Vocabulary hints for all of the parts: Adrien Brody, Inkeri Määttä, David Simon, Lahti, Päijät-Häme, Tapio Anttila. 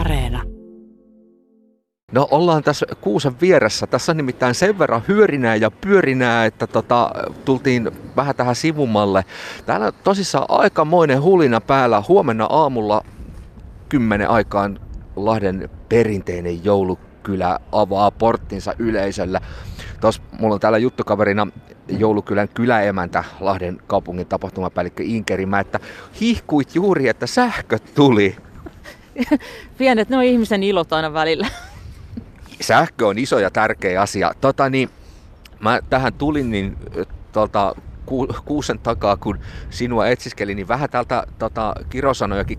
Areena. No ollaan tässä kuusen vieressä. Tässä on nimittäin sen verran hyörinää ja pyörinää, että tultiin vähän tähän sivumalle. Täällä tosissaan aikamoinen hulina päällä. Huomenna aamulla 10 aikaan Lahden perinteinen joulukylä avaa porttinsa yleisölle. Tuossa mulla on täällä juttukaverina Joulukylän kyläemäntä, Lahden kaupungin tapahtumapäällikkö Inkeri Määttä. Hihkuit juuri, että sähköt tuli. Pienet, ne on ihmisen ilot aina välillä. Sähkö on iso ja tärkeä asia. Mä tähän tulin niin kuusen takaa, kun sinua etsiskelin, niin vähän täältä kirosanojakin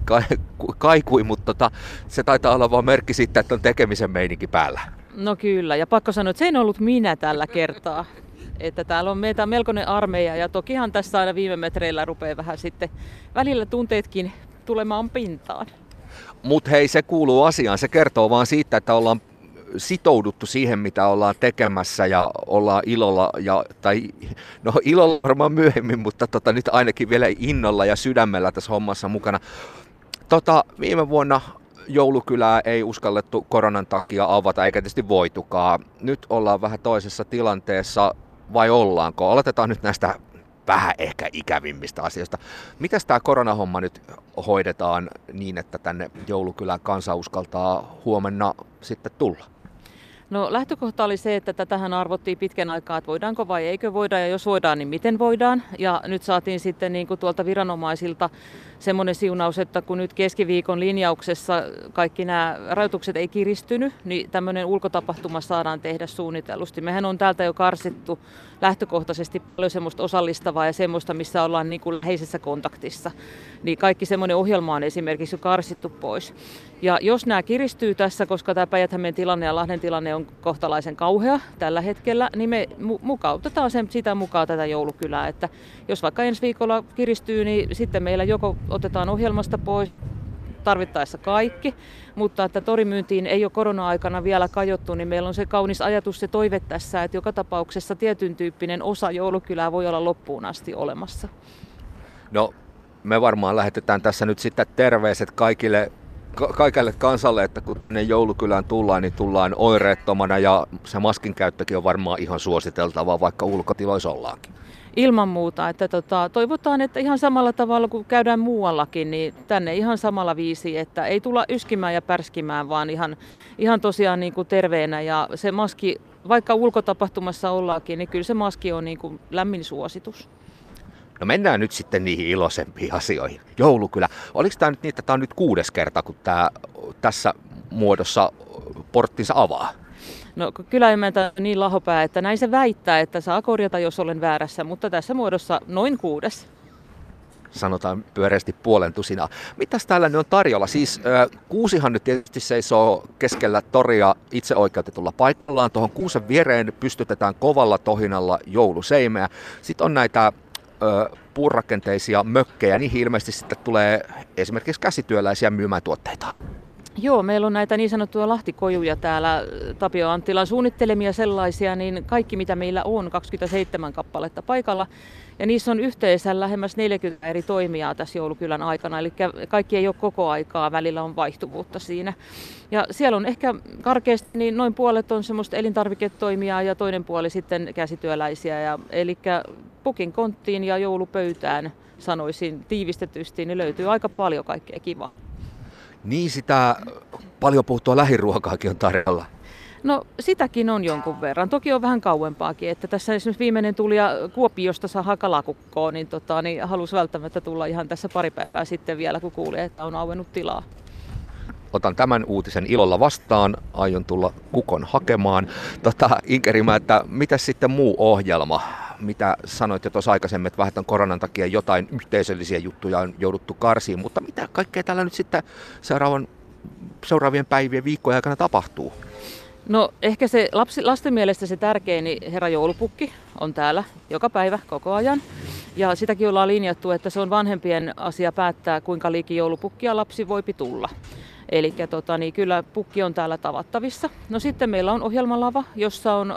kaikui, mutta se taitaa olla vaan merkki siitä, että on tekemisen meininki päällä. No kyllä, ja pakko sanoa, että se en ollut minä tällä kertaa. Että täällä on meitä melkoinen armeija, ja tokihan tässä aina viime metreillä rupeaa vähän sitten välillä tunteetkin tulemaan pintaan. Mut hei, se kuuluu asiaan. Se kertoo vaan siitä, että ollaan sitouduttu siihen, mitä ollaan tekemässä, ja ollaan ilolla, ilolla varmaan myöhemmin, mutta nyt ainakin vielä innolla ja sydämellä tässä hommassa mukana. Viime vuonna joulukylää ei uskallettu koronan takia avata, eikä tietysti voitukaan. Nyt ollaan vähän toisessa tilanteessa, vai ollaanko? Aloitetaan nyt näistä vähän ehkä ikävimmistä asioista. Mitäs tämä koronahomma nyt hoidetaan niin, että tänne joulukylään kansa uskaltaa huomenna sitten tulla? No lähtökohta oli se, että tätähän arvottiin pitkän aikaa, että voidaanko vai eikö voida, ja jos voidaan, niin miten voidaan. Ja nyt saatiin sitten niin kuin tuolta viranomaisilta semmoinen siunaus, että kun nyt keskiviikon linjauksessa kaikki nämä rajoitukset ei kiristynyt, niin tämmöinen ulkotapahtuma saadaan tehdä suunnitellusti. Mehän on täältä jo karsittu lähtökohtaisesti paljon semmoista osallistavaa ja semmoista, missä ollaan niin kuin läheisessä kontaktissa. Niin kaikki semmoinen ohjelma on esimerkiksi jo karsittu pois. Ja jos nämä kiristyy tässä, koska tämä Päijät-Hämeen tilanne ja Lahden tilanne on kohtalaisen kauhea tällä hetkellä, niin me mukautetaan sitä mukaan tätä joulukylää. Että jos vaikka ensi viikolla kiristyy, niin sitten meillä joko otetaan ohjelmasta pois, tarvittaessa kaikki, mutta että torimyyntiin ei ole korona-aikana vielä kajottu, niin meillä on se kaunis ajatus, se toive tässä, että joka tapauksessa tietyn tyyppinen osa joulukylää voi olla loppuun asti olemassa. No, me varmaan lähetetään tässä nyt sitten terveiset kaikelle kansalle, että kun ne joulukylään tullaan, niin tullaan oireettomana, ja se maskin käyttökin on varmaan ihan suositeltavaa, vaikka ulkotiloissa ollaankin. Ilman muuta, että toivotaan, että ihan samalla tavalla kuin käydään muuallakin, niin tänne ihan samalla viisi, että ei tulla yskimään ja pärskimään, vaan ihan tosiaan niin kuin terveenä, ja se maski, vaikka ulkotapahtumassa ollaankin, niin kyllä se maski on niin kuin lämmin suositus. No mennään nyt sitten niihin iloisempiin asioihin. Joulukylä. Oliko tämä nyt niin, että tämä on nyt 6. kerta, kun tämä tässä muodossa porttinsa avaa? No kyllä emäntä niin lahopää, että näin se väittää, että saa korjata, jos olen väärässä, mutta tässä muodossa noin 6. Sanotaan pyöreästi puolentusinaa. Mitäs täällä nyt on tarjolla? Siis kuusihan nyt tietysti seisoo keskellä toria itse oikeutetulla paikallaan. Tuohon kuusen viereen pystytetään kovalla tohinalla jouluseimää. Sitten on näitä puurakenteisia mökkejä, niihin ilmeisesti sitten tulee esimerkiksi käsityöläisiä myymään tuotteita. Joo, meillä on näitä niin sanottuja lahtikojuja täällä, Tapio Anttilan suunnittelemia sellaisia, niin kaikki mitä meillä on, 27 kappaletta paikalla, ja niissä on yhteensä lähemmäs 40 eri toimijaa tässä joulukylän aikana, eli kaikki ei ole koko aikaa, välillä on vaihtuvuutta siinä. Ja siellä on ehkä karkeasti niin noin puolet on semmoista elintarviketoimijaa ja toinen puoli sitten käsityöläisiä, eli pukin konttiin ja joulupöytään sanoisin tiivistetysti, niin löytyy aika paljon kaikkea kivaa. Niin sitä paljon puhuttua lähiruokaakin on tarjolla. No sitäkin on jonkun verran. Toki on vähän kauempaakin, että tässä esimerkiksi viimeinen tulija Kuopiosta saa kalakukkoa, niin, niin halusi välttämättä tulla ihan tässä pari päivää sitten vielä, kun kuuli, että on auennut tilaa. Otan tämän uutisen ilolla vastaan. Aion tulla kukon hakemaan. Inkeri Määttä, mitä sitten muu ohjelma? Mitä sanoit jo tuossa aikaisemmin, että vähän tämän koronan takia jotain yhteisöllisiä juttuja on jouduttu karsiin, mutta mitä kaikkea täällä nyt sitten seuraavien päivien viikkojen aikana tapahtuu? No ehkä se lasten mielestä se tärkein, niin Herra Joulupukki on täällä joka päivä koko ajan. Ja sitäkin ollaan linjattu, että se on vanhempien asia päättää, kuinka liiki joulupukkia lapsi voipi tulla. Eli kyllä pukki on täällä tavattavissa. No sitten meillä on ohjelmalava, jossa on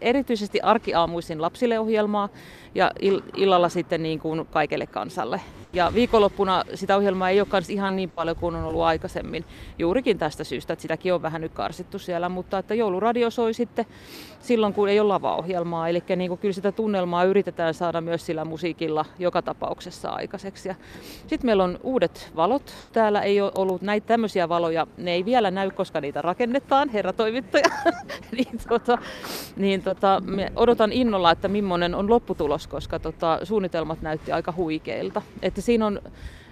erityisesti arkiaamuisin lapsille ohjelmaa ja illalla sitten niin kuin kaikelle kansalle. Ja viikonloppuna sitä ohjelmaa ei ole kans ihan niin paljon kuin on ollut aikaisemmin, juurikin tästä syystä, että sitäkin on vähän nyt karsittu siellä, mutta että jouluradio soi sitten silloin, kun ei ole lavaohjelmaa. Eli niin kyllä sitä tunnelmaa yritetään saada myös sillä musiikilla joka tapauksessa aikaiseksi. Sitten meillä on uudet valot. Täällä ei ole ollut näitä tämmöisiä valoja, ne ei vielä näy, koska niitä rakennetaan, herra toimittaja. Odotan innolla, että millainen on lopputulos, koska suunnitelmat näytti aika huikeilta.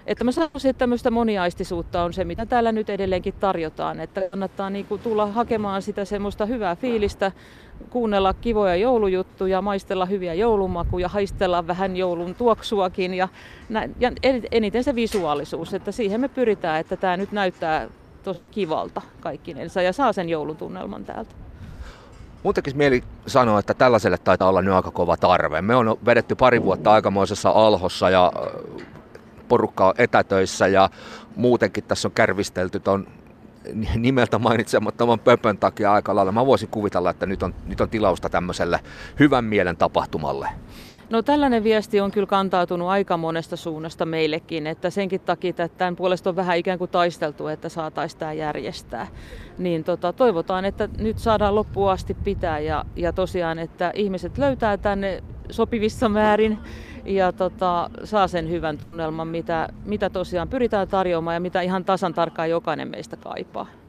Että mä sanoisin, että tämmöistä moniaistisuutta on se, mitä täällä nyt edelleenkin tarjotaan. Että kannattaa niinku tulla hakemaan sitä semmoista hyvää fiilistä, kuunnella kivoja joulujuttuja, maistella hyviä joulumakuja, haistella vähän joulun tuoksuakin. Ja eniten se visuaalisuus, että siihen me pyritään, että tämä nyt näyttää tosi kivalta kaikkinensa ja saa sen joulun tunnelman täältä. Mun tekisi mieli sanoa, että tällaiselle taitaa olla nyt aika kova tarve. Me on vedetty pari vuotta aikamoisessa alhossa ja porukka on etätöissä ja muutenkin tässä on kärvistelty ton nimeltä mainitsemattoman pöpön takia aika lailla. Mä voisin kuvitella, että nyt on tilausta tämmöiselle hyvän mielen tapahtumalle. No tällainen viesti on kyllä kantautunut aika monesta suunnasta meillekin, että senkin takia, että tämän puolesta on vähän ikään kuin taisteltu, että saataisiin tämä järjestää. Niin toivotaan, että nyt saadaan loppuun asti pitää ja tosiaan, että ihmiset löytää tänne sopivissa määrin ja saa sen hyvän tunnelman, mitä tosiaan pyritään tarjoamaan ja mitä ihan tasan tarkkaan jokainen meistä kaipaa.